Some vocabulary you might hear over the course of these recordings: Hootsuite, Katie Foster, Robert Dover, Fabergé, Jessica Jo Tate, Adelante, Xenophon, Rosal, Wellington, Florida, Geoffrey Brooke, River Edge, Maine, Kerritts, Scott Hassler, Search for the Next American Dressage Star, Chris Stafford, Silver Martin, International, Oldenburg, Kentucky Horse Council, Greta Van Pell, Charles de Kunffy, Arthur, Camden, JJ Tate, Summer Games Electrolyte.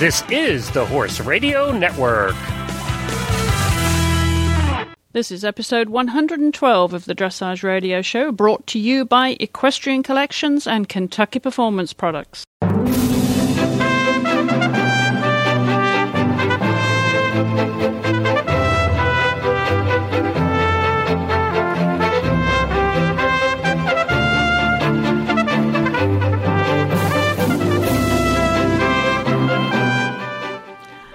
This is the Horse Radio Network. This is episode 112 of the Dressage Radio Show, brought to you by Equestrian Collections and Kentucky Performance Products.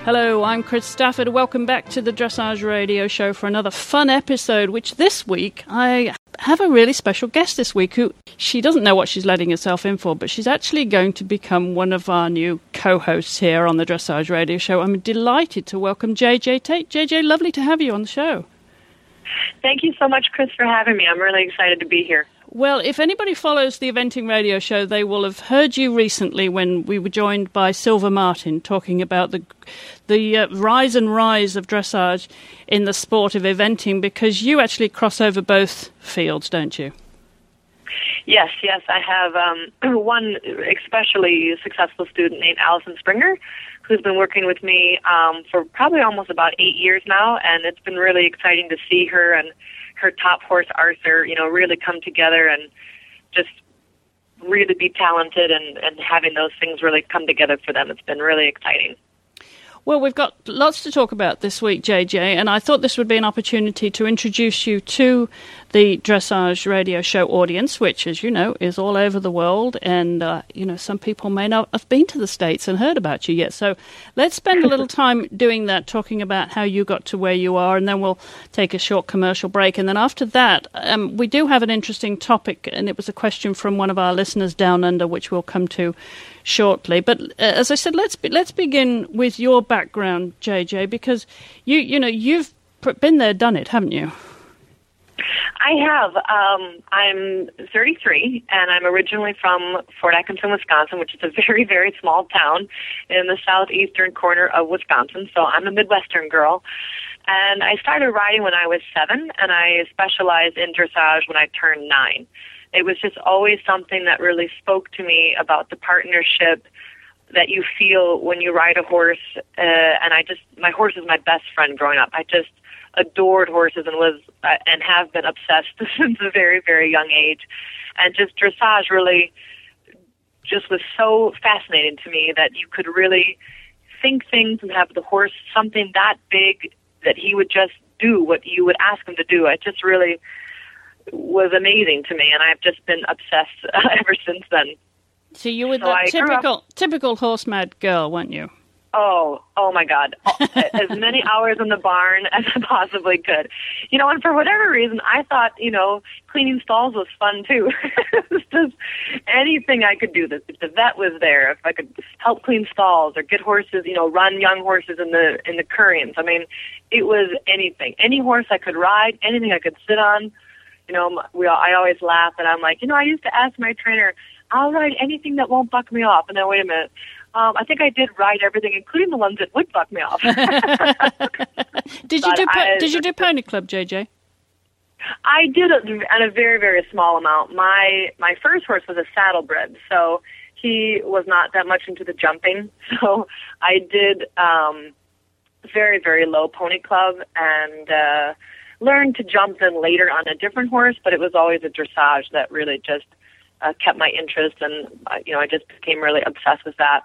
Hello, I'm Chris Stafford. Welcome back to the Dressage Radio Show for another fun episode, which this week I have a really special guest this week who she doesn't know what she's letting herself in for, but she's actually going to become one of our new co-hosts here on the Dressage Radio Show. I'm delighted to welcome JJ Tate. JJ, lovely to have you on the show. Thank you so much, Chris, for having me. I'm really excited to be here. Well, if anybody follows the Eventing Radio Show, they will have heard you recently when we were joined by Silver Martin talking about the rise and rise of dressage in the sport of eventing, because you actually cross over both fields, don't you? Yes, I have one especially successful student named Allison Springer, who's been working with me for probably almost about 8 years now, and it's been really exciting to see her and her top horse, Arthur, you know, really come together and just really be talented and having those things really come together for them. It's been really exciting. Well, we've got lots to talk about this week, JJ, and I thought this would be an opportunity to introduce you to the Dressage Radio Show audience, which, as you know, is all over the world, and, you know, some people may not have been to the States and heard about you yet. So let's spend a little time doing that, talking about how you got to where you are, and then we'll take a short commercial break. And then after that, we do have an interesting topic, and it was a question from one of our listeners down under, which we'll come to shortly. But as I said, let's begin with your background, JJ, because you know you've been there, done it, haven't you? I have. I'm 33, and I'm originally from Fort Atkinson, Wisconsin, which is a very, very small town in the southeastern corner of Wisconsin. So I'm a Midwestern girl, and I started riding when I was 7, and I specialized in dressage when I turned 9. It was just always something that really spoke to me about the partnership that you feel when you ride a horse. And my horse is my best friend growing up. I just adored horses and and have been obsessed since a very, very young age. And just dressage really just was so fascinating to me that you could really think things and have the horse something that big that he would just do what you would ask him to do. I just really was amazing to me, and I've just been obsessed ever since then. So you were the typical horse mad girl, weren't you? Oh my God. As many hours in the barn as I possibly could. You know, and for whatever reason, I thought, you know, cleaning stalls was fun too. It was just anything I could do. If the vet was there, if I could help clean stalls or get horses, you know, run young horses in the currions. I mean, it was anything. Any horse I could ride, anything I could sit on. You know, I always laugh, and I'm like, you know, I used to ask my trainer, I'll ride anything that won't buck me off. And then, wait a minute, I think I did ride everything, including the ones that would buck me off. Did you do Pony Club, JJ? I did on a very, very small amount. My first horse was a saddlebred, so he was not that much into the jumping. So I did very, very low Pony Club, and learned to jump then later on a different horse, but it was always a dressage that really just kept my interest, and you know, I just became really obsessed with that.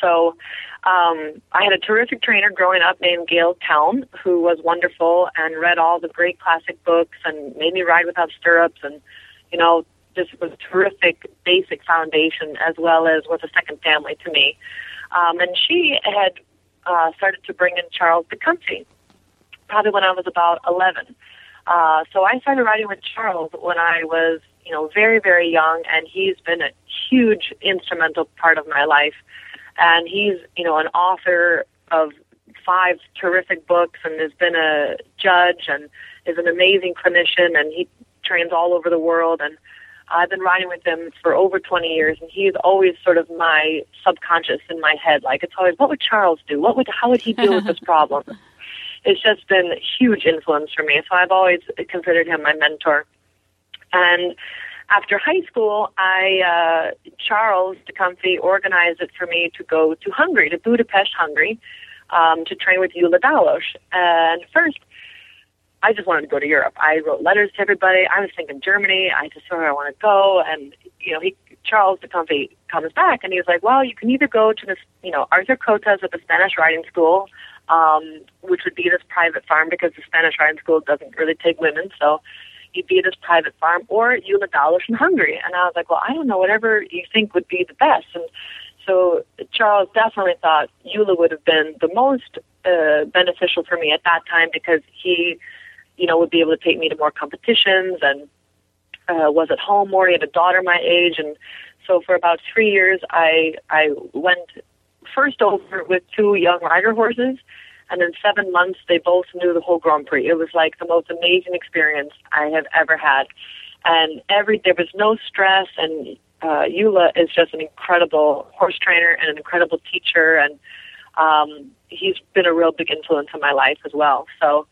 So I had a terrific trainer growing up named Gail Town, who was wonderful and read all the great classic books and made me ride without stirrups, and you know, just was terrific basic foundation, as well as was a second family to me. And she had started to bring in Charles de Kunffy, probably when I was about 11. So I started riding with Charles when I was, you know, very, very young, and he's been a huge instrumental part of my life. And he's, you know, an author of 5 terrific books, and has been a judge, and is an amazing clinician, and he trains all over the world. And I've been riding with him for over 20 years, and he's always sort of my subconscious in my head. Like, it's always, what would Charles do? How would he deal with this problem? It's just been a huge influence for me. So I've always considered him my mentor. And after high school, I Charles de Kunffy organized it for me to go to Hungary, to Budapest, Hungary, to train with Gyula Dallos. And first, I just wanted to go to Europe. I wrote letters to everybody. I was thinking Germany. I just thought I want to go. And, you know, Charles de Kunffy comes back, and he was like, well, you can either go to this, you know, Arthur Cotas at the Spanish Riding School, which would be this private farm because the Spanish Riding School doesn't really take women, so you'd be at this private farm, or Gyula Dallos in Hungary. And I was like, well, I don't know, whatever you think would be the best. And so Charles definitely thought Gyula would have been the most beneficial for me at that time because he, you know, would be able to take me to more competitions and was at home more. He had a daughter my age. And so for about 3 years, I went first over with 2 young rider horses, and in 7 months, they both knew the whole Grand Prix. It was like the most amazing experience I have ever had. And there was no stress, and Gyula is just an incredible horse trainer and an incredible teacher, and he's been a real big influence in my life as well. So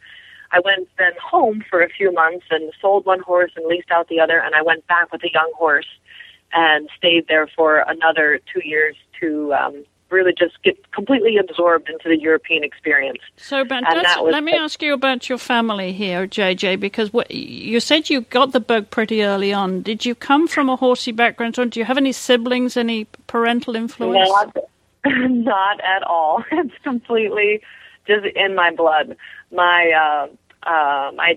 I went then home for a few months and sold one horse and leased out the other, and I went back with a young horse and stayed there for another 2 years to really just get completely absorbed into the European experience. So, let me ask you about your family here, JJ, because you said you got the bug pretty early on. Did you come from a horsey background, or do you have any siblings, any parental influence? Not at all. It's completely just in my blood. My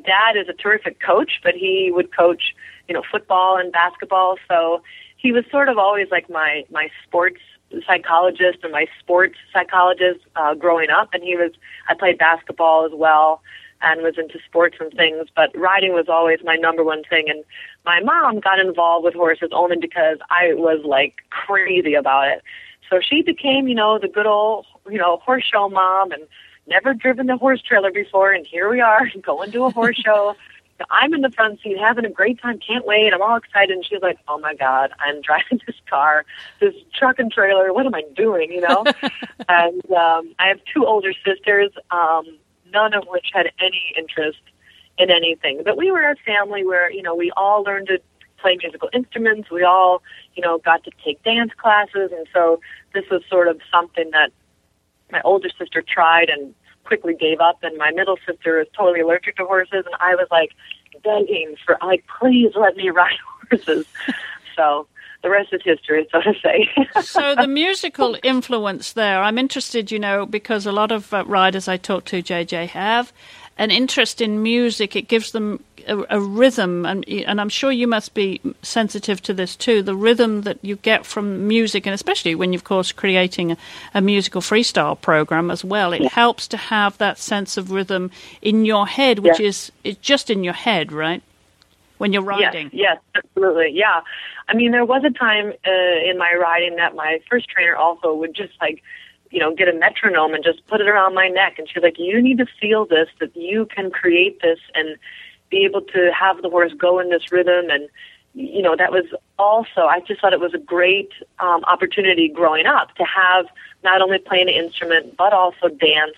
dad is a terrific coach, but he would coach, you know, football and basketball, so he was sort of always like my sports psychologist and my sports psychologist growing up, and I played basketball as well and was into sports and things, but riding was always my number one thing. And my mom got involved with horses only because I was like crazy about it, so she became, you know, the good old, you know, horse show mom, and never driven the horse trailer before, and here we are going to a horse show. I'm in the front seat having a great time, can't wait, I'm all excited, and she's like, oh my God, I'm driving this car, this truck and trailer, what am I doing, you know? And I have 2 older sisters, none of which had any interest in anything. But we were a family where, you know, we all learned to play musical instruments, we all, you know, got to take dance classes, and so this was sort of something that my older sister tried and quickly gave up, and my middle sister is totally allergic to horses, and I was like begging for, like, please let me ride horses. So the rest is history, so to say. So the musical influence there, I'm interested, you know, because a lot of riders I talk to, JJ, have an interest in music. It gives them a rhythm, and I'm sure you must be sensitive to this too, the rhythm that you get from music, and especially when you're, of course, creating a musical freestyle program as well. It helps to have that sense of rhythm in your head, which is just in your head, right, when you're riding. Yes, absolutely, yeah. I mean, there was a time in my riding that my first trainer also would just, like, you know, get a metronome and just put it around my neck. And she's like, you need to feel this, that you can create this and be able to have the horse go in this rhythm. And, you know, that was also, I just thought it was a great opportunity growing up to have not only play an instrument, but also dance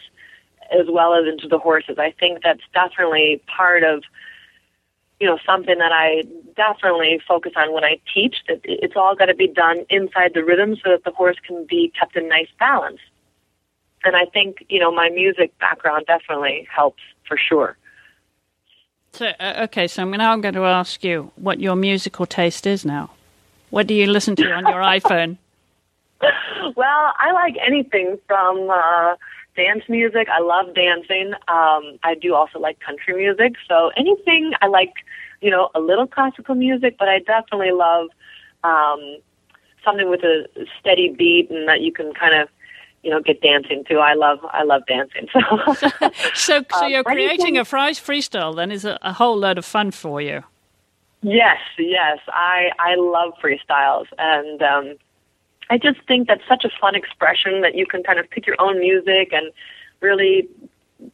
as well as into the horses. I think that's definitely part of, you know, something that I definitely focus on when I teach, that it's all got to be done inside the rhythm so that the horse can be kept in nice balance. And I think, you know, my music background definitely helps for sure. So, okay, so now I'm going to ask you what your musical taste is now. What do you listen to on your iPhone? Well, I like anything from dance music. I love dancing. I do also like country music. So anything, I like, you know, a little classical music, but I definitely love something with a steady beat and that you can kind of, you know, get dancing to. I love dancing. So you're creating a freestyle then is a whole load of fun for you. Yes. I love freestyles, and I just think that's such a fun expression that you can kind of pick your own music and really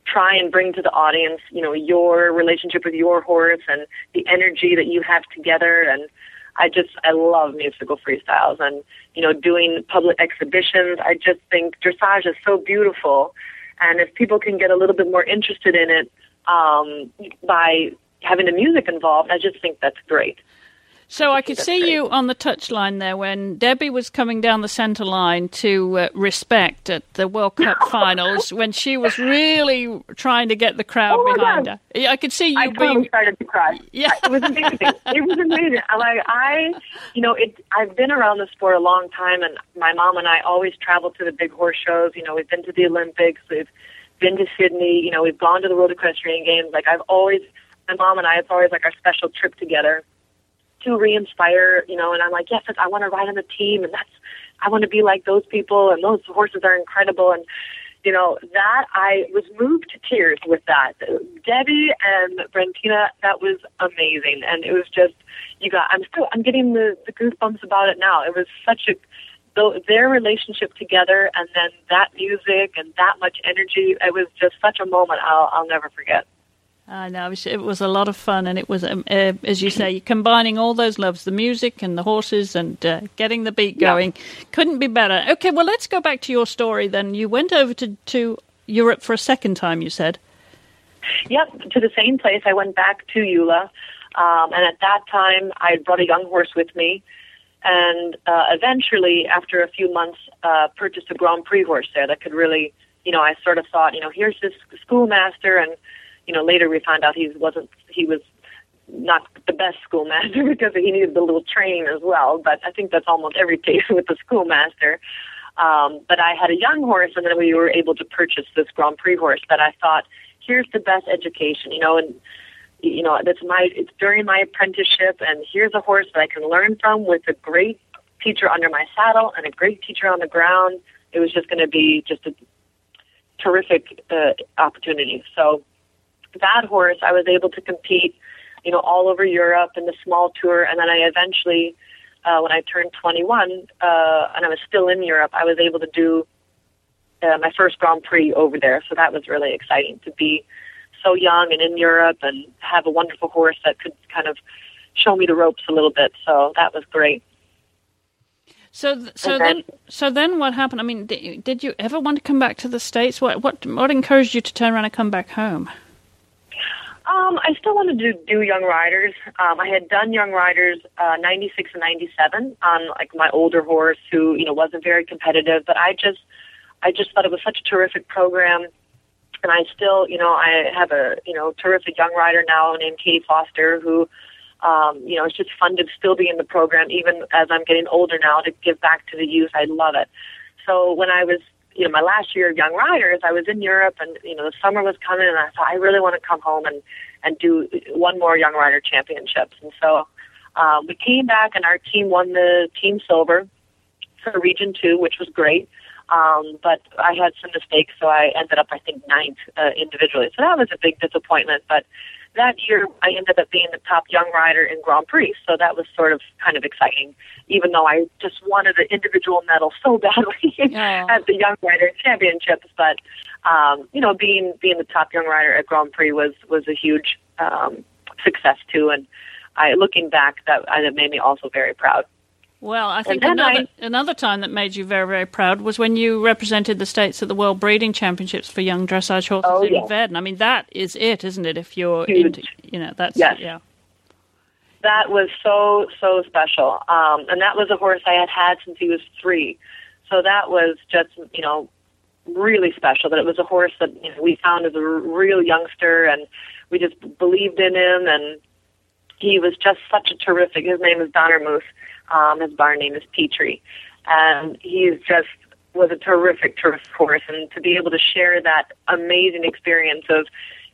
try and bring to the audience, you know, your relationship with your horse and the energy that you have together. And I love musical freestyles and, you know, doing public exhibitions. I just think dressage is so beautiful. And if people can get a little bit more interested in it by having the music involved, I just think that's great. So I could see you on the touchline there when Debbie was coming down the centre line to respect at the World Cup finals when she was really trying to get the crowd behind her. I could see you I started to cry. Yeah. It was amazing. It was amazing. Like, I've been around the sport a long time, and my mom and I always travel to the big horse shows. You know, we've been to the Olympics. We've been to Sydney. You know, we've gone to the World Equestrian Games. Like, my mom and I, it's always like our special trip together to re-inspire, you know, and I'm like, yes, I want to ride on the team, and I want to be like those people, and those horses are incredible, and, you know, that I was moved to tears with that. Debbie and Brentina, that was amazing, and it was just, I'm getting the goosebumps about it now. It was their relationship together, and then that music, and that much energy, it was just such a moment I'll never forget. I know, it was a lot of fun, and it was, as you say, combining all those loves, the music and the horses and getting the beat going. Yeah. Couldn't be better. Okay, well, let's go back to your story then. You went over to Europe for a second time, you said. Yep, to the same place. I went back to Gyula, and at that time I brought a young horse with me, and eventually, after a few months, purchased a Grand Prix horse there that could really, you know, I sort of thought, you know, here's this schoolmaster, and you know, later we found out he was not the best schoolmaster because he needed a little training as well. But I think that's almost every case with the schoolmaster. But I had a young horse, and then we were able to purchase this Grand Prix horse that I thought, here's the best education, you know, and, you know, it's during my apprenticeship, and here's a horse that I can learn from with a great teacher under my saddle and a great teacher on the ground. It was just going to be just a terrific opportunity. So that horse, I was able to compete, you know, all over Europe in the small tour, and then I eventually, when I turned 21, and I was still in Europe, I was able to do my first Grand Prix over there, so that was really exciting to be so young and in Europe and have a wonderful horse that could kind of show me the ropes a little bit, so that was great. So then what happened? I mean, did you ever want to come back to the States? What encouraged you to turn around and come back home? I still wanted to do young riders. I had done young riders 96 and 97 on like my older horse who, you know, wasn't very competitive, but I just thought it was such a terrific program, and I still, you know, I have a, you know, terrific young rider now named Katie Foster who, you know, it's just fun to still be in the program even as I'm getting older now to give back to the youth. I love it. So when I was, you know, my last year of young riders, I was in Europe, and you know, the summer was coming, and I thought I really want to come home and do one more young rider championships. And so we came back, and our team won the team silver for Region 2, which was great. But I had some mistakes, so I ended up, I think, ninth individually. So that was a big disappointment. But that year, I ended up being the top young rider in Grand Prix, so that was sort of kind of exciting, even though I just wanted an individual medal so badly at the Young Rider Championships. But, you know, being the top young rider at Grand Prix was a huge success, too. And looking back, that made me also very proud. Well, I think another time that made you very, very proud was when you represented the States at the World Breeding Championships for young dressage horses in Verden. I mean, that is it, isn't it? If you're into, you know, that's, yeah. That was so, so special. And that was a horse I had since he was 3. So that was just, you know, really special that it was a horse that, you know, we found as a real youngster, and we just believed in him, and he was just such a terrific, his name is Donner Moose. His barn name is Petrie, and he just was a terrific, terrific horse. And to be able to share that amazing experience of,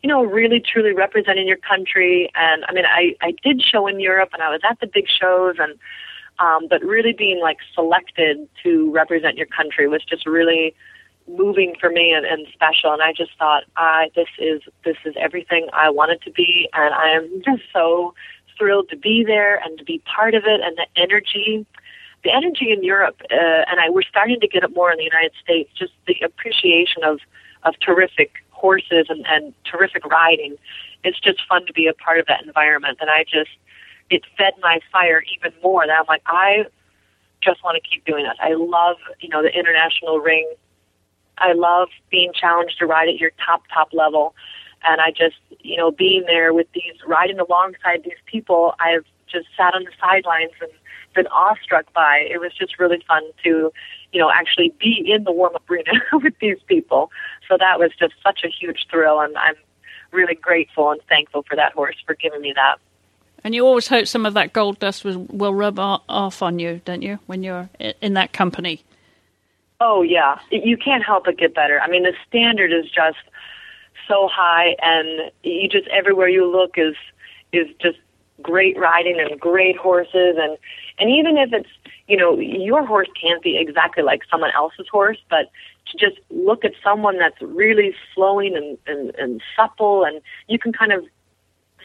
you know, really truly representing your country. And I mean, I did show in Europe, and I was at the big shows, and but really being like selected to represent your country was just really moving for me and special. And I just thought, this is everything I wanted to be, and I am just so thrilled to be there and to be part of it, and the energy in Europe, and we're starting to get it more in the United States, just the appreciation of terrific horses and terrific riding. It's just fun to be a part of that environment, and it fed my fire even more, that I'm like, I just want to keep doing this. I love, you know, the international ring. I love being challenged to ride at your top level. And I just, you know, being there with riding alongside these people, I've just sat on the sidelines and been awestruck by. It was just really fun to, you know, actually be in the warm-up arena with these people. So that was just such a huge thrill, and I'm really grateful and thankful for that horse for giving me that. And you always hope some of that gold dust will rub off on you, don't you, when you're in that company? Oh, yeah. You can't help but get better. I mean, the standard is just so high, and you just, everywhere you look is just great riding and great horses. And even if it's, you know, your horse can't be exactly like someone else's horse, but to just look at someone that's really flowing and supple, and you can kind of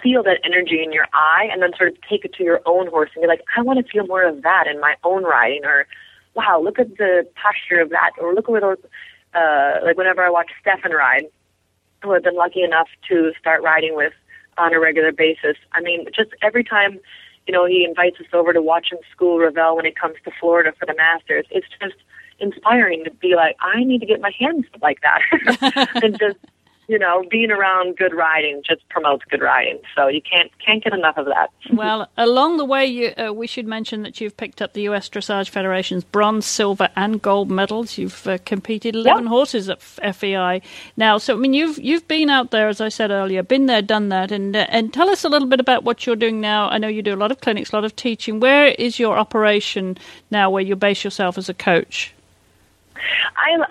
feel that energy in your eye and then sort of take it to your own horse and be like, I want to feel more of that in my own riding, or wow, look at the posture of that, or look at what, like whenever I watch Stefan ride, who I've been lucky enough to start riding with on a regular basis. I mean, just every time, you know, he invites us over to watch him school Ravel when he comes to Florida for the Masters, it's just inspiring to be like, I need to get my hands like that. And just, you know, being around good riding just promotes good riding. So you can't get enough of that. Well, along the way, we should mention that you've picked up the U.S. Dressage Federation's bronze, silver, and gold medals. You've competed 11 horses at FEI now. So, I mean, you've been out there, as I said earlier, been there, done that. And tell us a little bit about what you're doing now. I know you do a lot of clinics, a lot of teaching. Where is your operation now where you base yourself as a coach?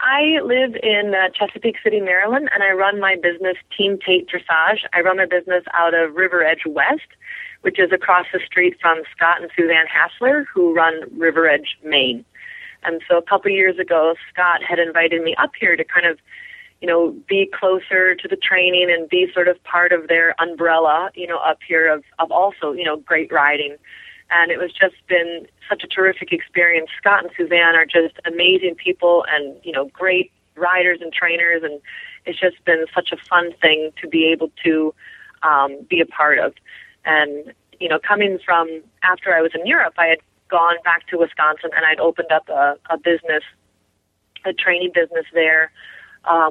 I live in Chesapeake City, Maryland, and I run my business, Team Tate Dressage. I run my business out of River Edge West, which is across the street from Scott and Suzanne Hassler, who run River Edge, Maine. And so a couple of years ago, Scott had invited me up here to kind of, you know, be closer to the training and be sort of part of their umbrella, you know, up here of also, you know, great riding. And it was just been such a terrific experience. Scott and Suzanne are just amazing people and, you know, great riders and trainers. And it's just been such a fun thing to be able to be a part of. And, you know, coming from after I was in Europe, I had gone back to Wisconsin and I'd opened up a business, a training business there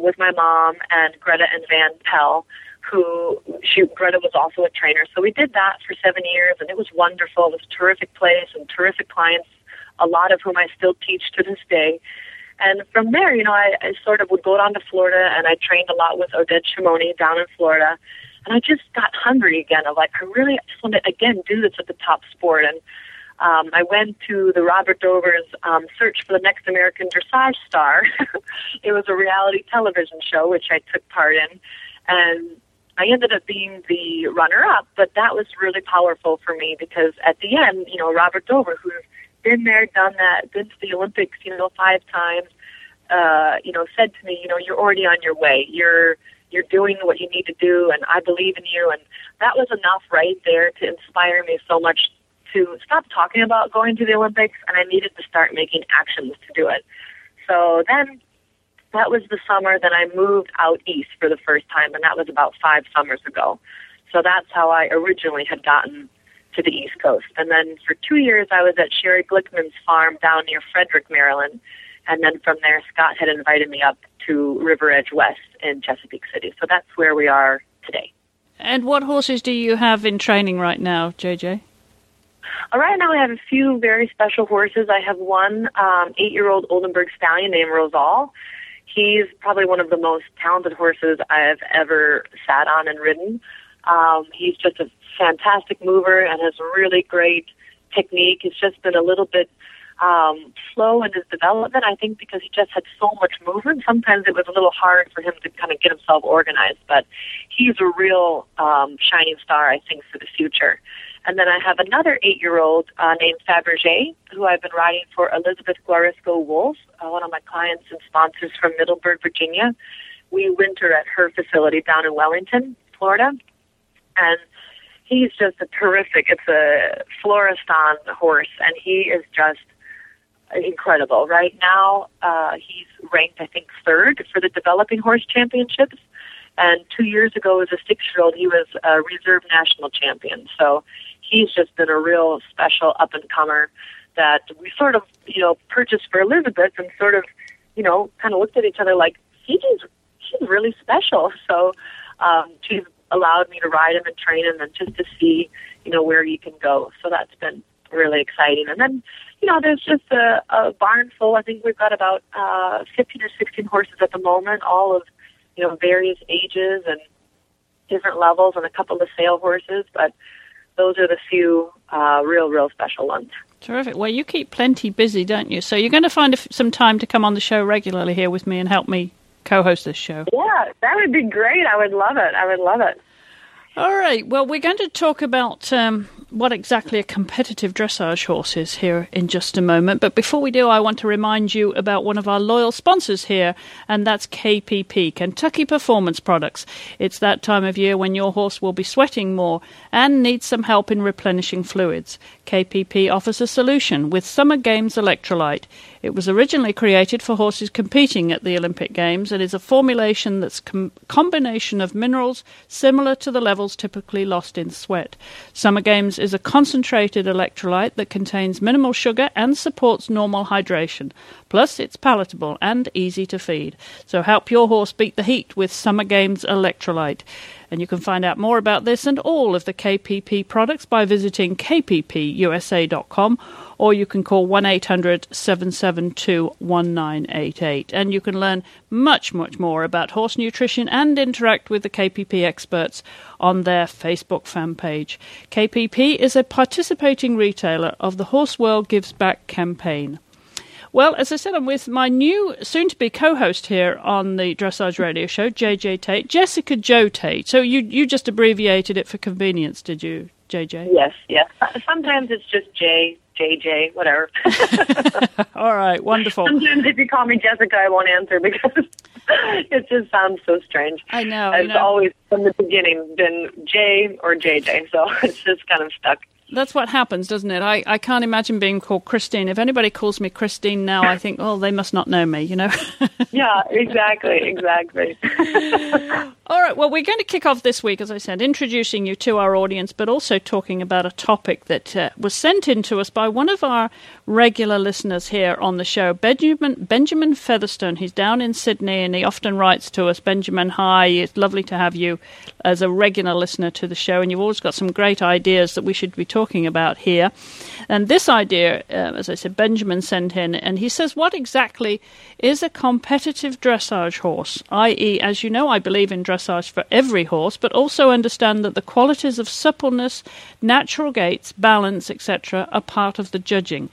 with my mom and Greta and Van Pell, Greta was also a trainer. So we did that for 7 years, and it was wonderful. It was a terrific place and terrific clients, a lot of whom I still teach to this day. And from there, you know, I sort of would go down to Florida, and I trained a lot with Odette Shimoni down in Florida. And I just got hungry again. I'm like, I really just want to, again, do this at the top sport. And I went to the Robert Dover's Search for the Next American Dressage Star. It was a reality television show, which I took part in. And I ended up being the runner-up, but that was really powerful for me because at the end, you know, Robert Dover, who's been there, done that, been to the Olympics, you know, 5 times, you know, said to me, you know, you're already on your way. You're doing what you need to do, and I believe in you. And that was enough right there to inspire me so much to stop talking about going to the Olympics, and I needed to start making actions to do it. So then that was the summer that I moved out east for the first time, and that was about 5 summers ago. So that's how I originally had gotten to the East Coast. And then for 2 years, I was at Sherry Glickman's farm down near Frederick, Maryland. And then from there, Scott had invited me up to River Edge West in Chesapeake City. So that's where we are today. And what horses do you have in training right now, JJ? Right now, I have a few very special horses. I have one 8-year-old Oldenburg stallion named Rosal. He's probably one of the most talented horses I've ever sat on and ridden. He's just a fantastic mover and has really great technique. He's just been a little bit slow in his development, I think, because he just had so much movement. Sometimes it was a little hard for him to kind of get himself organized, but he's a real shining star, I think, for the future. And then I have another 8-year-old named Fabergé, who I've been riding for Elizabeth Guarisco-Wolf, one of my clients and sponsors from Middleburg, Virginia. We winter at her facility down in Wellington, Florida. And he's just a terrific, it's a Florestan horse, and he is just incredible. Right now, he's ranked, I think, 3rd for the Developing Horse Championships. And 2 years ago, as a 6-year-old, he was a reserve national champion. So he's just been a real special up-and-comer that we sort of, you know, purchased for Elizabeth and sort of, you know, kind of looked at each other like, he's really special. So she's allowed me to ride him and train him and just to see, you know, where you can go. So that's been really exciting. And then, you know, there's just a barn full. I think we've got about 15 or 16 horses at the moment, all of, you know, various ages and different levels, and a couple of sale horses, but those are the few real special ones. Terrific. Well, you keep plenty busy, don't you? So you're going to find some time to come on the show regularly here with me and help me co-host this show. Yeah, that would be great. I would love it. All right. Well, we're going to talk about what exactly a competitive dressage horse is here in just a moment. But before we do, I want to remind you about one of our loyal sponsors here, and that's KPP, Kentucky Performance Products. It's that time of year when your horse will be sweating more and needs some help in replenishing fluids. KPP offers a solution with Summer Games Electrolyte. It was originally created for horses competing at the Olympic Games and is a formulation that's a combination of minerals similar to the levels typically lost in sweat. Summer Games is a concentrated electrolyte that contains minimal sugar and supports normal hydration. Plus, it's palatable and easy to feed. So help your horse beat the heat with Summer Games Electrolyte. And you can find out more about this and all of the KPP products by visiting kppusa.com, or you can call 1-800-772-1988. And you can learn much more about horse nutrition and interact with the KPP experts on their Facebook fan page. KPP is a participating retailer of the Horse World Gives Back campaign. Well, as I said, I'm with my new, soon-to-be co-host here on the Dressage Radio Show, JJ Tate, Jessica Jo Tate. So you just abbreviated it for convenience, did you, JJ? Yes. Sometimes it's just J, JJ, whatever. All right, wonderful. Sometimes if you call me Jessica, I won't answer because it just sounds so strange. I know. It's always, from the beginning, been J or JJ, so it's just kind of stuck. That's what happens, doesn't it? I can't imagine being called Christine. If anybody calls me Christine now, I think, oh, they must not know me, you know? Yeah, exactly. All right, well, we're going to kick off this week, as I said, introducing you to our audience, but also talking about a topic that was sent in to us by one of our regular listeners here on the show, Benjamin Featherstone. He's down in Sydney, and he often writes to us. Benjamin, hi, it's lovely to have you as a regular listener to the show, and you've always got some great ideas that we should be talking about here. And this idea, as I said, Benjamin sent in, and he says, what exactly is a competitive dressage horse? i.e., as you know, I believe in dressage for every horse, but also understand that the qualities of suppleness, natural gaits, balance, etc. are part of the judging.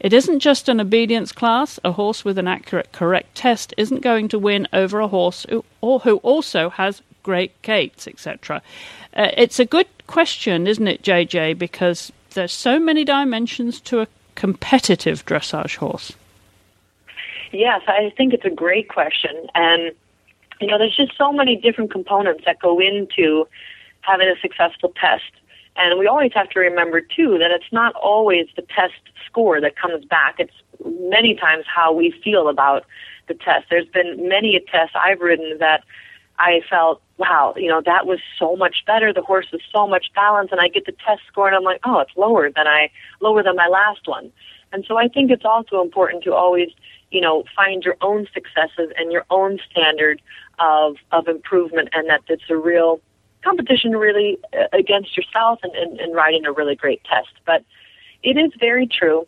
It isn't just an obedience class. A horse with an accurate, correct test isn't going to win over a horse who also has great gaits, etc. It's a good question, isn't it, JJ, because there's so many dimensions to a competitive dressage horse. Yes, I think it's a great question. And, you know, there's just so many different components that go into having a successful test. And we always have to remember, too, that it's not always the test score that comes back. It's many times how we feel about the test. There's been many a test I've ridden that I felt, wow, you know, that was so much better. The horse was so much balanced, and I get the test score, and I'm like, oh, it's lower than my last one. And so I think it's also important to always, you know, find your own successes and your own standard of improvement, and that it's a real competition, really against yourself and riding a really great test. But it is very true,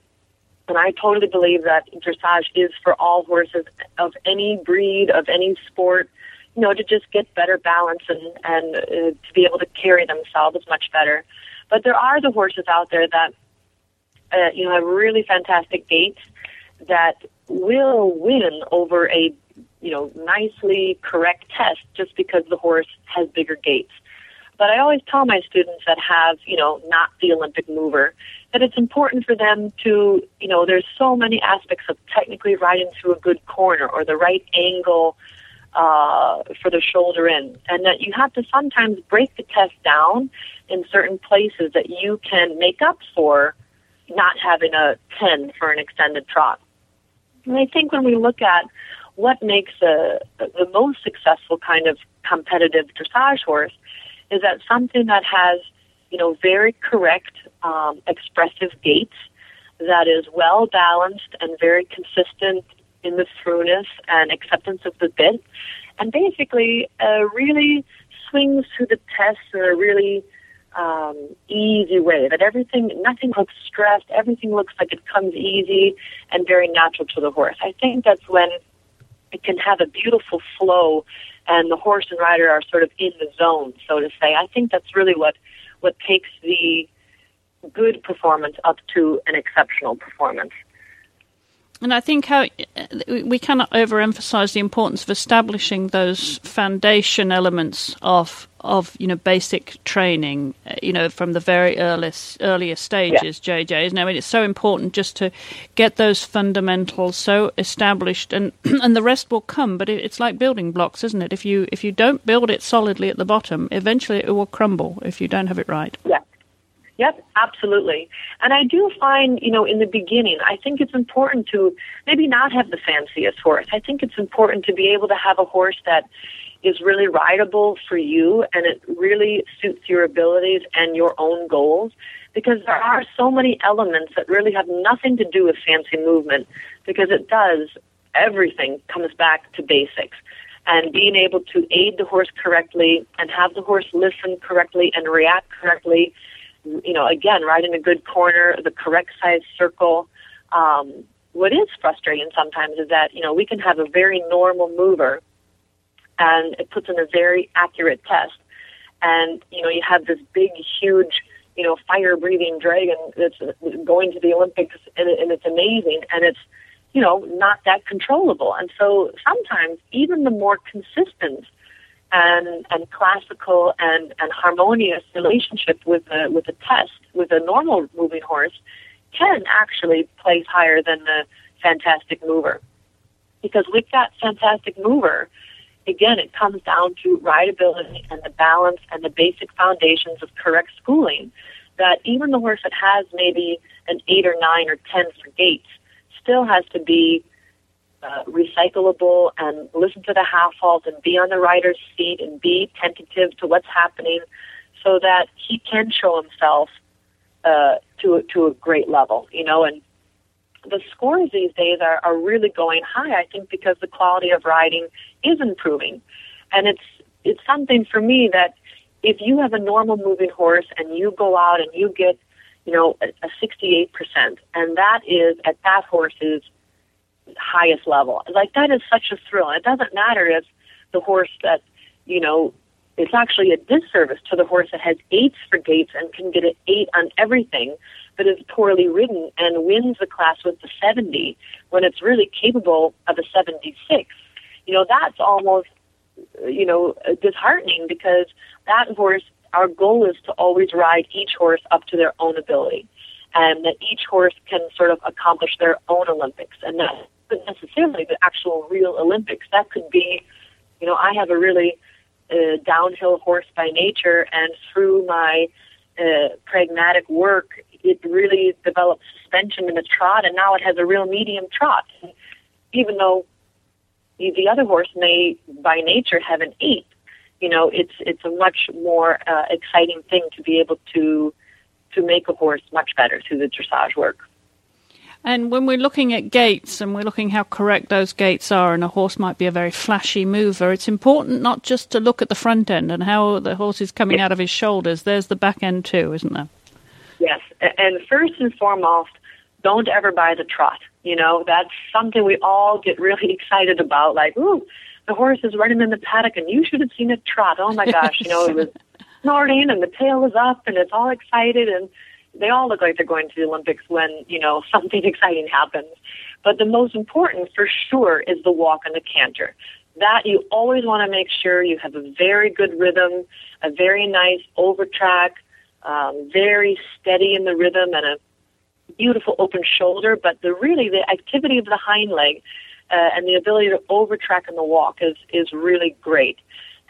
and I totally believe that dressage is for all horses of any breed, of any sport, you know, to just get better balance and to be able to carry themselves much better. But there are the horses out there that, you know, have really fantastic gaits that will win over a, you know, nicely correct test just because the horse has bigger gaits. But I always tell my students that have, you know, not the Olympic mover, that it's important for them to, you know, there's so many aspects of technically riding through a good corner or the right angle for the shoulder in, and that you have to sometimes break the test down in certain places that you can make up for not having a 10 for an extended trot. And I think when we look at what makes the most successful kind of competitive dressage horse is that something that has, you know, very correct expressive gaits, that is well balanced and very consistent in the throughness and acceptance of the bit, and basically really swings through the test in a really easy way, that nothing looks stressed, everything looks like it comes easy and very natural to the horse. I think that's when it can have a beautiful flow and the horse and rider are sort of in the zone, so to say. I think that's really what takes the good performance up to an exceptional performance. And I think how we cannot overemphasize the importance of establishing those foundation elements of basic training, from the very earliest stages, yeah. JJ, isn't it? I mean, it's so important just to get those fundamentals so established, and the rest will come. But it's like building blocks, isn't it? If you don't build it solidly at the bottom, eventually it will crumble if you don't have it right. Yeah. Yep, absolutely. And I do find, in the beginning, I think it's important to maybe not have the fanciest horse. I think it's important to be able to have a horse that is really rideable for you and it really suits your abilities and your own goals, because there are so many elements that really have nothing to do with fancy movement, because it does, everything comes back to basics. And being able to aid the horse correctly and have the horse listen correctly and react correctly, again, riding a good corner, the correct size circle. What is frustrating sometimes is that, we can have a very normal mover and it puts in a very accurate test. And, you have this big, huge, fire-breathing dragon that's going to the Olympics and it's amazing and it's, not that controllable. And so sometimes even the more consistent and classical and harmonious relationship with a test, with a normal moving horse, can actually place higher than the fantastic mover. Because with that fantastic mover, again, it comes down to rideability and the balance and the basic foundations of correct schooling, that even the horse that has maybe an 8 or 9 or 10 for gates still has to be recyclable and listen to the half halt and be on the rider's feet and be tentative to what's happening so that he can show himself to a great level, and the scores these days are really going high, I think, because the quality of riding is improving. And it's something for me that if you have a normal moving horse and you go out and you get, a 68%, and that is at that horse's highest level. Like, that is such a thrill. It doesn't matter if the horse that, it's actually a disservice to the horse that has 8s for gates and can get an 8 on everything, but is poorly ridden and wins the class with the 70 when it's really capable of a 76. That's almost, disheartening, because that horse, our goal is to always ride each horse up to their own ability, and that each horse can sort of accomplish their own Olympics. And that's not necessarily the actual real Olympics. That could be, I have a really downhill horse by nature, and through my pragmatic work, it really developed suspension in the trot, and now it has a real medium trot. And even though the other horse may, by nature, have an 8, it's a much more exciting thing to be able to make a horse much better through the dressage work. And when we're looking at gaits and we're looking how correct those gaits are, and a horse might be a very flashy mover, it's important not just to look at the front end and how the horse is coming out of his shoulders. There's the back end too, isn't there? Yes, and first and foremost, don't ever buy the trot. That's something we all get really excited about, like, ooh, the horse is running in the paddock and you should have seen it trot. Oh my gosh, it was snorting and the tail is up and it's all excited and they all look like they're going to the Olympics when, something exciting happens. But the most important, for sure, is the walk and the canter. That you always want to make sure you have a very good rhythm, a very nice overtrack, very steady in the rhythm, and a beautiful open shoulder. But the activity of the hind leg and the ability to overtrack in the walk is really great.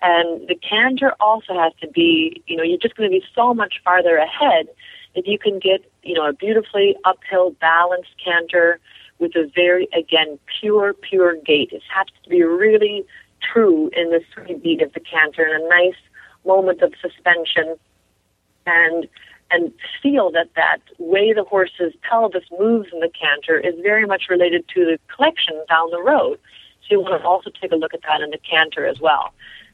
And the canter also has to be, you're just going to be so much farther ahead if you can get, a beautifully uphill balanced canter with a very, again, pure gait. It has to be really true in the 3 beat of the canter and a nice moment of suspension, and feel that way the horse's pelvis moves in the canter is very much related to the collection down the road. So you want to also take a look at that in the canter as well.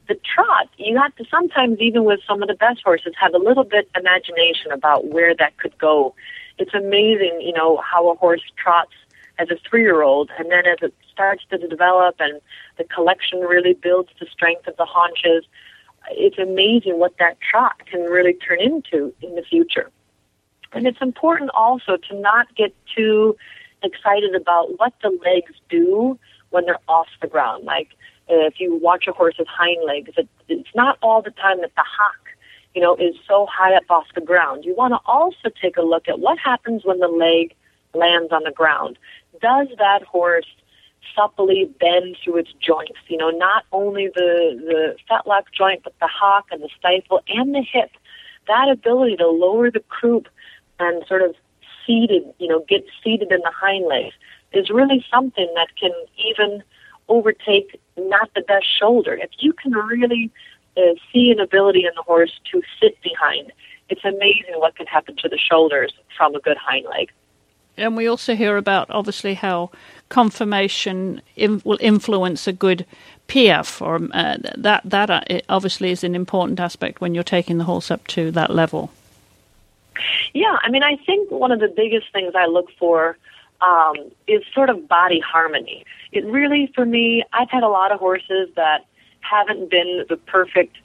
the trot, you have to sometimes, even with some of the best horses, have a little bit of imagination about where that could go. It's amazing, you know, how a horse trots as a 3-year-old, and then as it starts to develop and the collection really builds the strength of the haunches, it's amazing what that trot can really turn into in the future. And it's important also to not get too excited about what the legs do when they're off the ground. Like, if you watch a horse's hind legs, it's not all the time that the hock, you know, is so high up off the ground. You want to also take a look at what happens when the leg lands on the ground. Does that horse supply bend through its joints? You know, not only the fetlock joint, but the hock and the stifle and the hip. That ability to lower the croup and sort of seated, you know, get seated in the hind legs is really something that can even overtake not the best shoulder. If you can really see an ability in the horse to sit behind, it's amazing what can happen to the shoulders from a good hind leg. And we also hear about, obviously, how conformation will influence a good PF, or that obviously is an important aspect when you're taking the horse up to that level. Yeah, I mean, I think one of the biggest things I look for is sort of body harmony. It really, for me, I've had a lot of horses that haven't been the perfect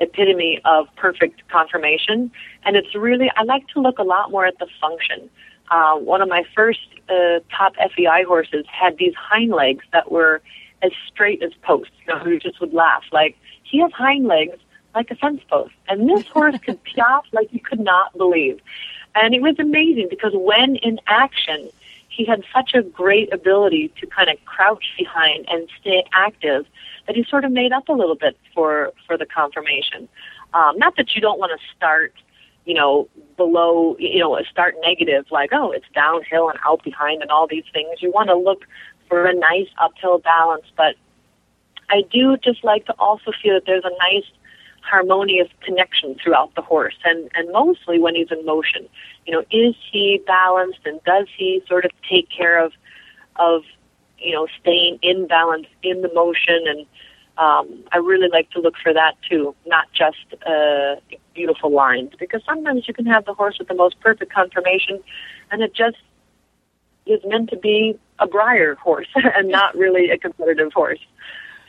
epitome of perfect conformation, and it's really, I like to look a lot more at the function. One of my first top FEI horses had these hind legs that were as straight as posts. You know, who just would laugh, like, he has hind legs like a fence post. And this horse could piaf like you could not believe. And it was amazing because when in action, he had such a great ability to kind of crouch behind and stay active that he sort of made up a little bit for the conformation. Not that you don't want to start, you know, below, you know, start negative, like, oh, it's downhill and out behind and all these things. You want to look for a nice uphill balance, but I do just like to also feel that there's a nice harmonious connection throughout the horse, and mostly when he's in motion. You know, is he balanced, and does he sort of take care of you know, staying in balance in the motion? And I really like to look for that too, not just beautiful lines, because sometimes you can have the horse with the most perfect conformation, and it just is meant to be a briar horse and not really a competitive horse.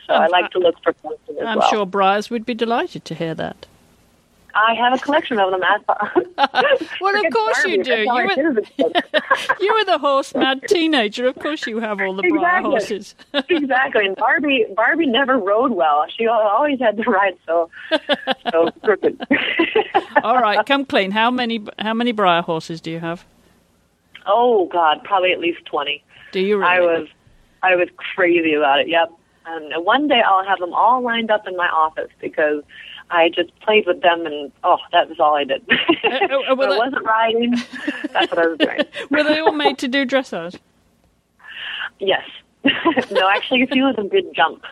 So I like to look for function as well. I'm sure briars would be delighted to hear that. I have a collection of them. Well, of course you do. You were the horse mad teenager. Of course you have all the briar horses. Exactly. And Barbie never rode well. She always had to ride so crooked. All right, come clean. How many briar horses do you have? Oh God, probably at least 20. Do you really? I was crazy about it. Yep. And one day I'll have them all lined up in my office because I just played with them, and that was all I did. I wasn't riding. That's what I was doing. Were they all made to do dressage? Yes. No, actually, a few of them did jump.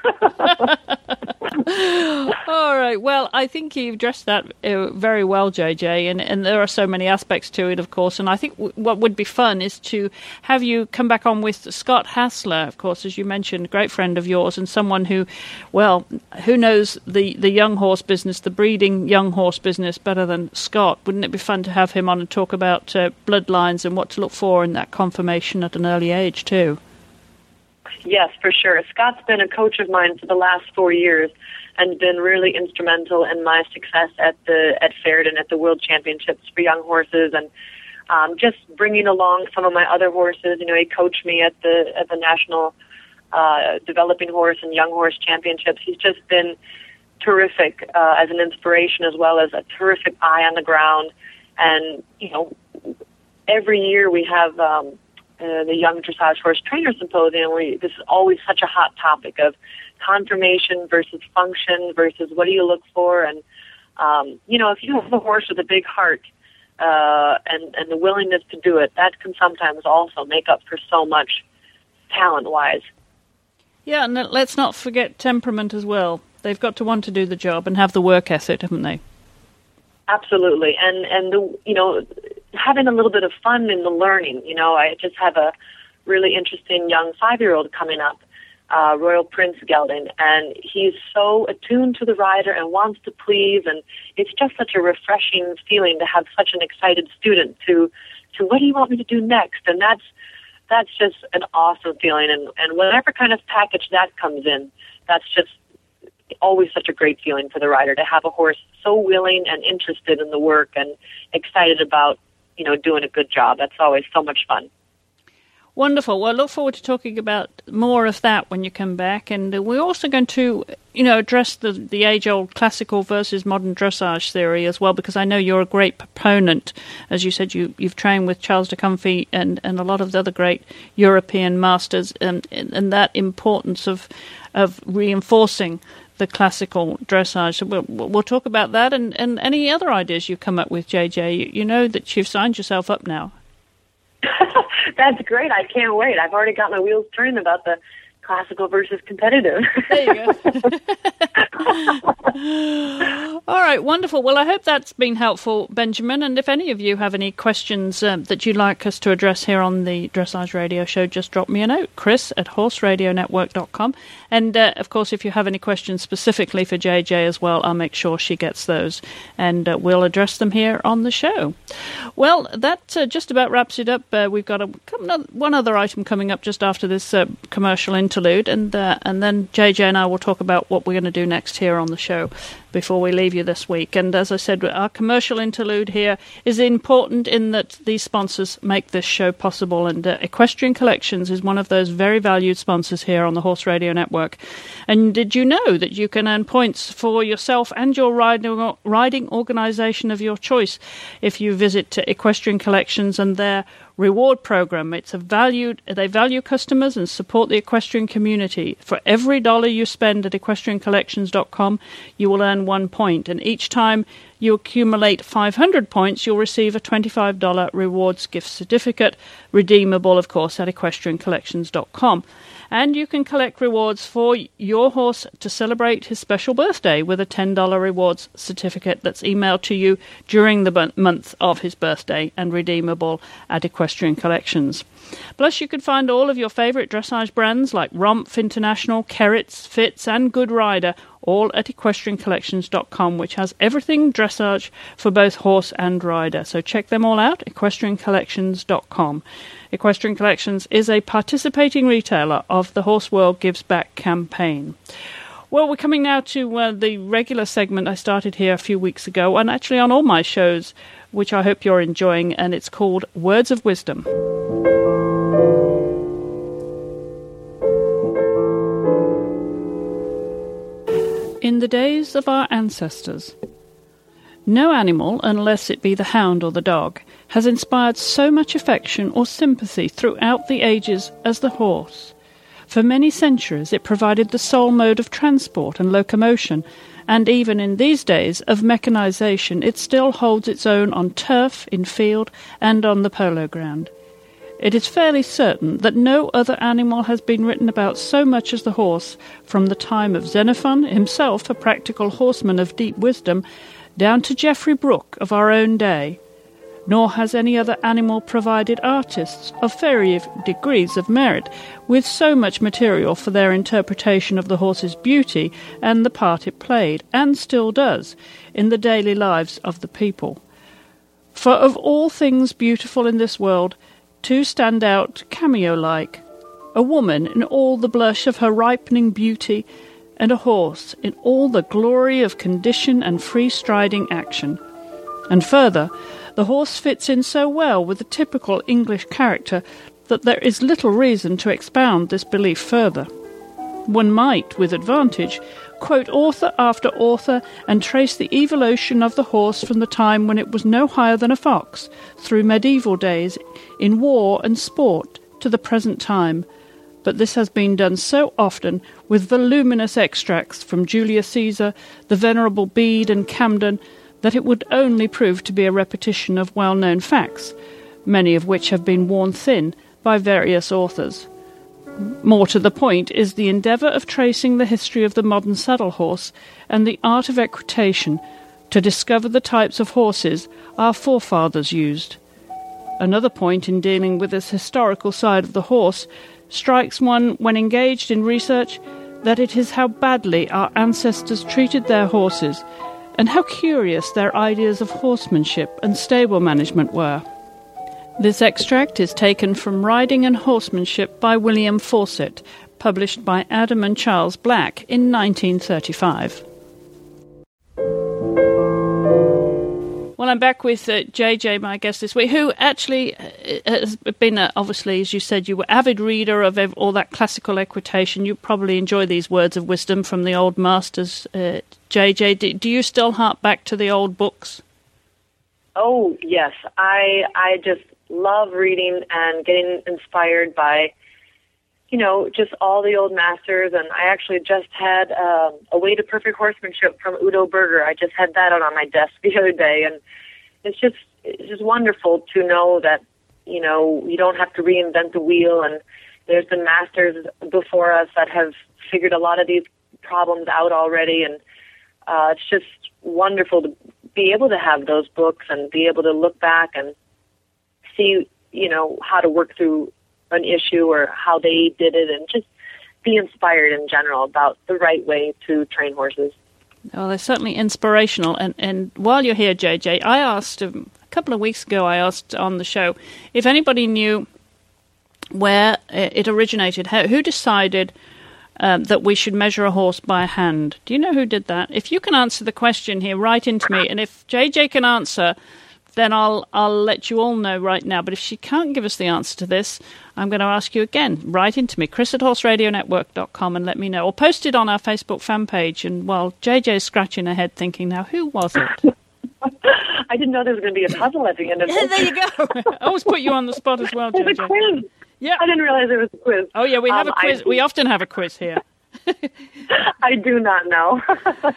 All right. Well, I think you've addressed that very well, JJ, and there are so many aspects to it, of course. And I think what would be fun is to have you come back on with Scott Hassler, of course, as you mentioned, a great friend of yours, and someone who, well, who knows the young horse business, the breeding young horse business better than Scott. Wouldn't it be fun to have him on and talk about bloodlines and what to look for in that conformation at an early age, too? Yes, for sure. Scott's been a coach of mine for the last 4 years and been really instrumental in my success at Verden, at the World Championships for young horses, and just bringing along some of my other horses. You know, he coached me at the National Developing Horse and Young Horse Championships. He's just been terrific as an inspiration, as well as a terrific eye on the ground. And, you know, every year we have the Young Dressage Horse Trainer Symposium, this is always such a hot topic of conformation versus function versus what do you look for. And, you know, if you have a horse with a big heart and the willingness to do it, that can sometimes also make up for so much talent-wise. Yeah, and let's not forget temperament as well. They've got to want to do the job and have the work ethic, haven't they? Absolutely. And the, you know, having a little bit of fun in the learning. You know, I just have a really interesting young 5-year-old coming up Royal Prince gelding, and he's so attuned to the rider and wants to please, and it's just such a refreshing feeling to have such an excited student to what do you want me to do next? And that's just an awesome feeling, and whatever kind of package that comes in, that's just always such a great feeling for the rider to have a horse so willing and interested in the work and excited about, you know, doing a good job. That's always so much fun. Wonderful. Well, I look forward to talking about more of that when you come back. And we're also going to, you know, address the age-old classical versus modern dressage theory as well, because I know you're a great proponent. As you said, you've trained with Charles de Kunffy and a lot of the other great European masters, and that importance of reinforcing the classical dressage. So we'll talk about that and any other ideas you've come up with, JJ. You know that you've signed yourself up now. That's great. I can't wait. I've already got my wheels turning about the classical versus competitive. There you go. All right, wonderful. Well, I hope that's been helpful, Benjamin. And if any of you have any questions that you'd like us to address here on the Dressage Radio Show, just drop me a note, chris@horseradionetwork.com. And, of course, if you have any questions specifically for JJ as well, I'll make sure she gets those, and we'll address them here on the show. Well, that just about wraps it up. We've got one other item coming up just after this commercial interlude, and then JJ and I will talk about what we're going to do next here on the show before we leave you this week. And as I said, our commercial interlude here is important in that these sponsors make this show possible, and Equestrian Collections is one of those very valued sponsors here on the Horse Radio Network. And did you know that you can earn points for yourself and your riding organisation of your choice if you visit Equestrian Collections and their reward program? They value customers and support the equestrian community. For every dollar you spend at equestriancollections.com, you will earn 1 point, and each time you accumulate 500 points, you'll receive a $25 rewards gift certificate, redeemable, of course, at equestriancollections.com. And you can collect rewards for your horse to celebrate his special birthday with a $10 rewards certificate that's emailed to you during the month of his birthday and redeemable at Equestrian Collections. Plus, you can find all of your favourite dressage brands like Rompf International, Kerritts, Fitz and Good Rider, all at equestriancollections.com, which has everything dressage for both horse and rider. So check them all out, equestriancollections.com. Equestrian Collections is a participating retailer of the Horse World Gives Back campaign. Well, we're coming now to the regular segment I started here a few weeks ago, and actually on all my shows, which I hope you're enjoying, and it's called Words of Wisdom. In the days of our ancestors, no animal, unless it be the hound or the dog, has inspired so much affection or sympathy throughout the ages as the horse. For many centuries it provided the sole mode of transport and locomotion, and even in these days of mechanization it still holds its own on turf, in field, and on the polo ground. It is fairly certain that no other animal has been written about so much as the horse, from the time of Xenophon, himself a practical horseman of deep wisdom, down to Geoffrey Brooke of our own day. Nor has any other animal provided artists of various degrees of merit with so much material for their interpretation of the horse's beauty and the part it played, and still does, in the daily lives of the people. For of all things beautiful in this world, two stand out cameo-like: a woman in all the blush of her ripening beauty, and a horse in all the glory of condition and free-striding action. And further, the horse fits in so well with the typical English character that there is little reason to expound this belief further. One might, with advantage, quote author after author and trace the evolution of the horse from the time when it was no higher than a fox, through medieval days, in war and sport, to the present time. But this has been done so often with voluminous extracts from Julius Caesar, the Venerable Bede and Camden, that it would only prove to be a repetition of well-known facts, many of which have been worn thin by various authors. More to the point is the endeavour of tracing the history of the modern saddle horse and the art of equitation to discover the types of horses our forefathers used. Another point in dealing with this historical side of the horse strikes one when engaged in research that it is how badly our ancestors treated their horses and how curious their ideas of horsemanship and stable management were. This extract is taken from Riding and Horsemanship by William Fawcett, published by Adam and Charles Black in 1935. Well, I'm back with JJ, my guest this week, who actually has been, obviously, as you said, you were an avid reader of all that classical equitation. You probably enjoy these words of wisdom from the old masters. JJ, do you still hark back to the old books? Oh, yes. I just love reading and getting inspired by, you know, just all the old masters. And I actually just had A Way to Perfect Horsemanship from Udo Berger. I just had that on my desk the other day. And it's just wonderful to know that, you know, you don't have to reinvent the wheel. And there's been masters before us that have figured a lot of these problems out already. And it's just wonderful to be able to have those books and be able to look back and see, you know, how to work through an issue or how they did it, and just be inspired in general about the right way to train horses. Well, they're certainly inspirational. And while you're here, JJ, I asked a couple of weeks ago, I asked on the show if anybody knew where it originated, who decided that we should measure a horse by hand. Do you know who did that? If you can answer the question here, write into me. And if JJ can answer, then I'll let you all know right now. But if she can't give us the answer to this, I'm going to ask you again. Write into me, chris@horseradionetwork.com, and let me know. Or post it on our Facebook fan page. And while JJ's scratching her head thinking, now, who was it? I didn't know there was going to be a puzzle at the end of this. There you go. I always put you on the spot as well, JJ. It's a quiz. Yeah, I didn't realize it was a quiz. Oh, yeah, we have a quiz. We often have a quiz here. I do not know.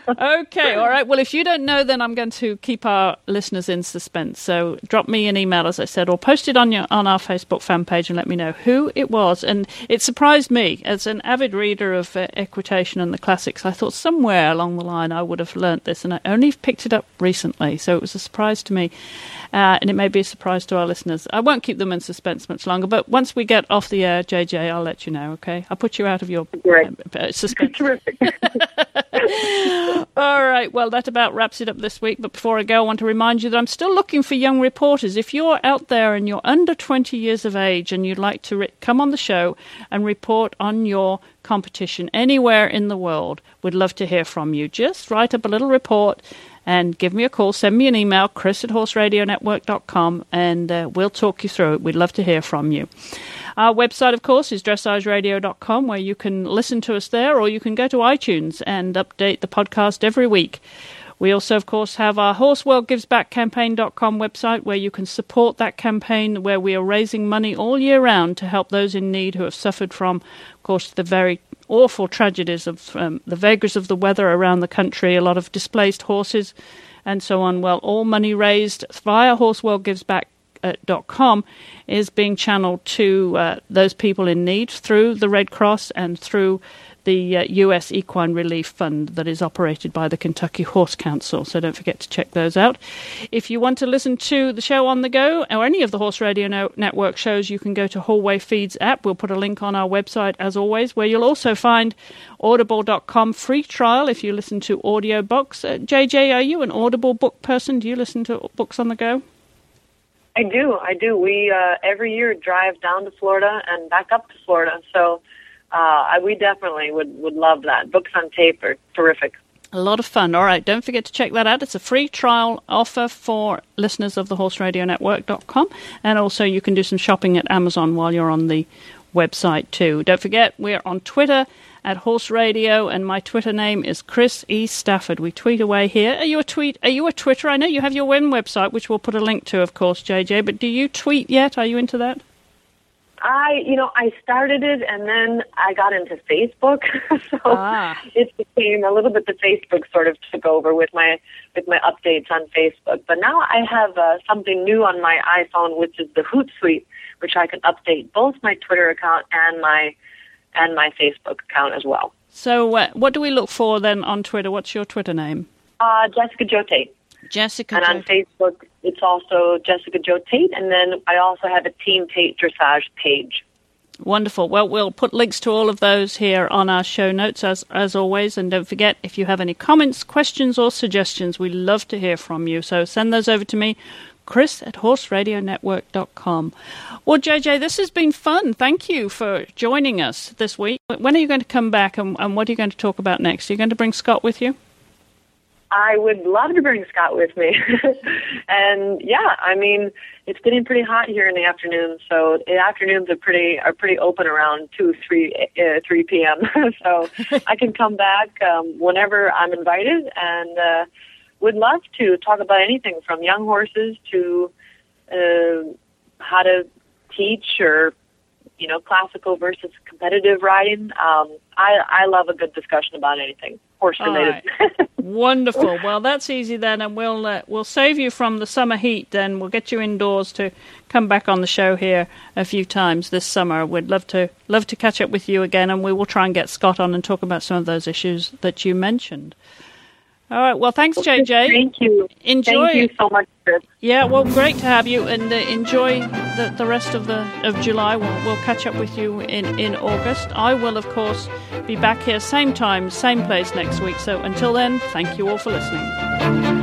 Okay, all right. Well, if you don't know, then I'm going to keep our listeners in suspense. So drop me an email, as I said, or post it on our Facebook fan page and let me know who it was. And it surprised me. As an avid reader of equitation and the classics, I thought somewhere along the line I would have learnt this, and I only picked it up recently. So it was a surprise to me. And it may be a surprise to our listeners. I won't keep them in suspense much longer, but once we get off the air, JJ, I'll let you know, okay? I'll put you out of your suspense. Terrific. All right, well, that about wraps it up this week. But before I go, I want to remind you that I'm still looking for young reporters. If you're out there and you're under 20 years of age and you'd like to come on the show and report on your competition anywhere in the world, we'd love to hear from you. Just write up a little report and give me a call, send me an email, chris@horseradionetwork.com, and we'll talk you through it. We'd love to hear from you. Our website, of course, is dressageradio.com, where you can listen to us there, or you can go to iTunes and update the podcast every week. We also, of course, have our horseworldgivesbackcampaign.com website, where you can support that campaign, where we are raising money all year round to help those in need who have suffered from, of course, the very awful tragedies of the vagaries of the weather around the country, a lot of displaced horses and so on. Well, all money raised via horseworldgivesback.com is being channeled to those people in need through the Red Cross and through the U.S. Equine Relief Fund that is operated by the Kentucky Horse Council. So don't forget to check those out. If you want to listen to the show on the go or any of the Horse Radio Network shows, you can go to Hallway Feeds app. We'll put a link on our website, as always, where you'll also find audible.com free trial if you listen to audiobooks. JJ, are you an Audible book person? Do you listen to books on the go? I do. We every year drive down to Florida and back up to Florida, so we definitely would love that. Books on tape are terrific. A lot of fun. All right, don't forget to check that out. It's a free trial offer for listeners of the horseradionetwork.com, and also you can do some shopping at Amazon while you're on the website too. Don't forget, we're on Twitter at Horse Radio, and my Twitter name is Chris E. Stafford. We tweet away here. Are you a Twitter? I know you have your WIN website, which we'll put a link to, of course, JJ, but do you tweet yet? Are you into that? I started it, and then I got into Facebook, It became a little bit the Facebook sort of took over with my updates on Facebook. But now I have something new on my iPhone, which is the Hootsuite, which I can update both my Twitter account and my Facebook account as well. So what do we look for then on Twitter? What's your Twitter name? Jessica Jo Tate. Jessica. And on Facebook, it's also Jessica Jo Tate. And then I also have a Team Tate Dressage page. Wonderful. Well, we'll put links to all of those here on our show notes, as always. And don't forget, if you have any comments, questions, or suggestions, we love to hear from you. So send those over to me, chris@horseradionetwork.com. Well, JJ, this has been fun. Thank you for joining us this week. When are you going to come back, and what are you going to talk about next? Are you going to bring Scott with you? I would love to bring Scott with me. And, yeah, I mean, it's getting pretty hot here in the afternoon, so the afternoons are pretty open around 2, 3 p.m. So I can come back whenever I'm invited, and would love to talk about anything from young horses to how to teach or, you know, classical versus competitive riding. I love a good discussion about anything. All right. Wonderful. Well, that's easy then, and we'll save you from the summer heat then. We'll get you indoors to come back on the show here a few times this summer. We'd love to catch up with you again, and we will try and get Scott on and talk about some of those issues that you mentioned. All right. Well, thanks, JJ. Thank you. Enjoy. Thank you so much, Chris. Yeah, well, great to have you, and enjoy the rest of July. We'll catch up with you in August. I will, of course, be back here same time, same place next week. So until then, thank you all for listening.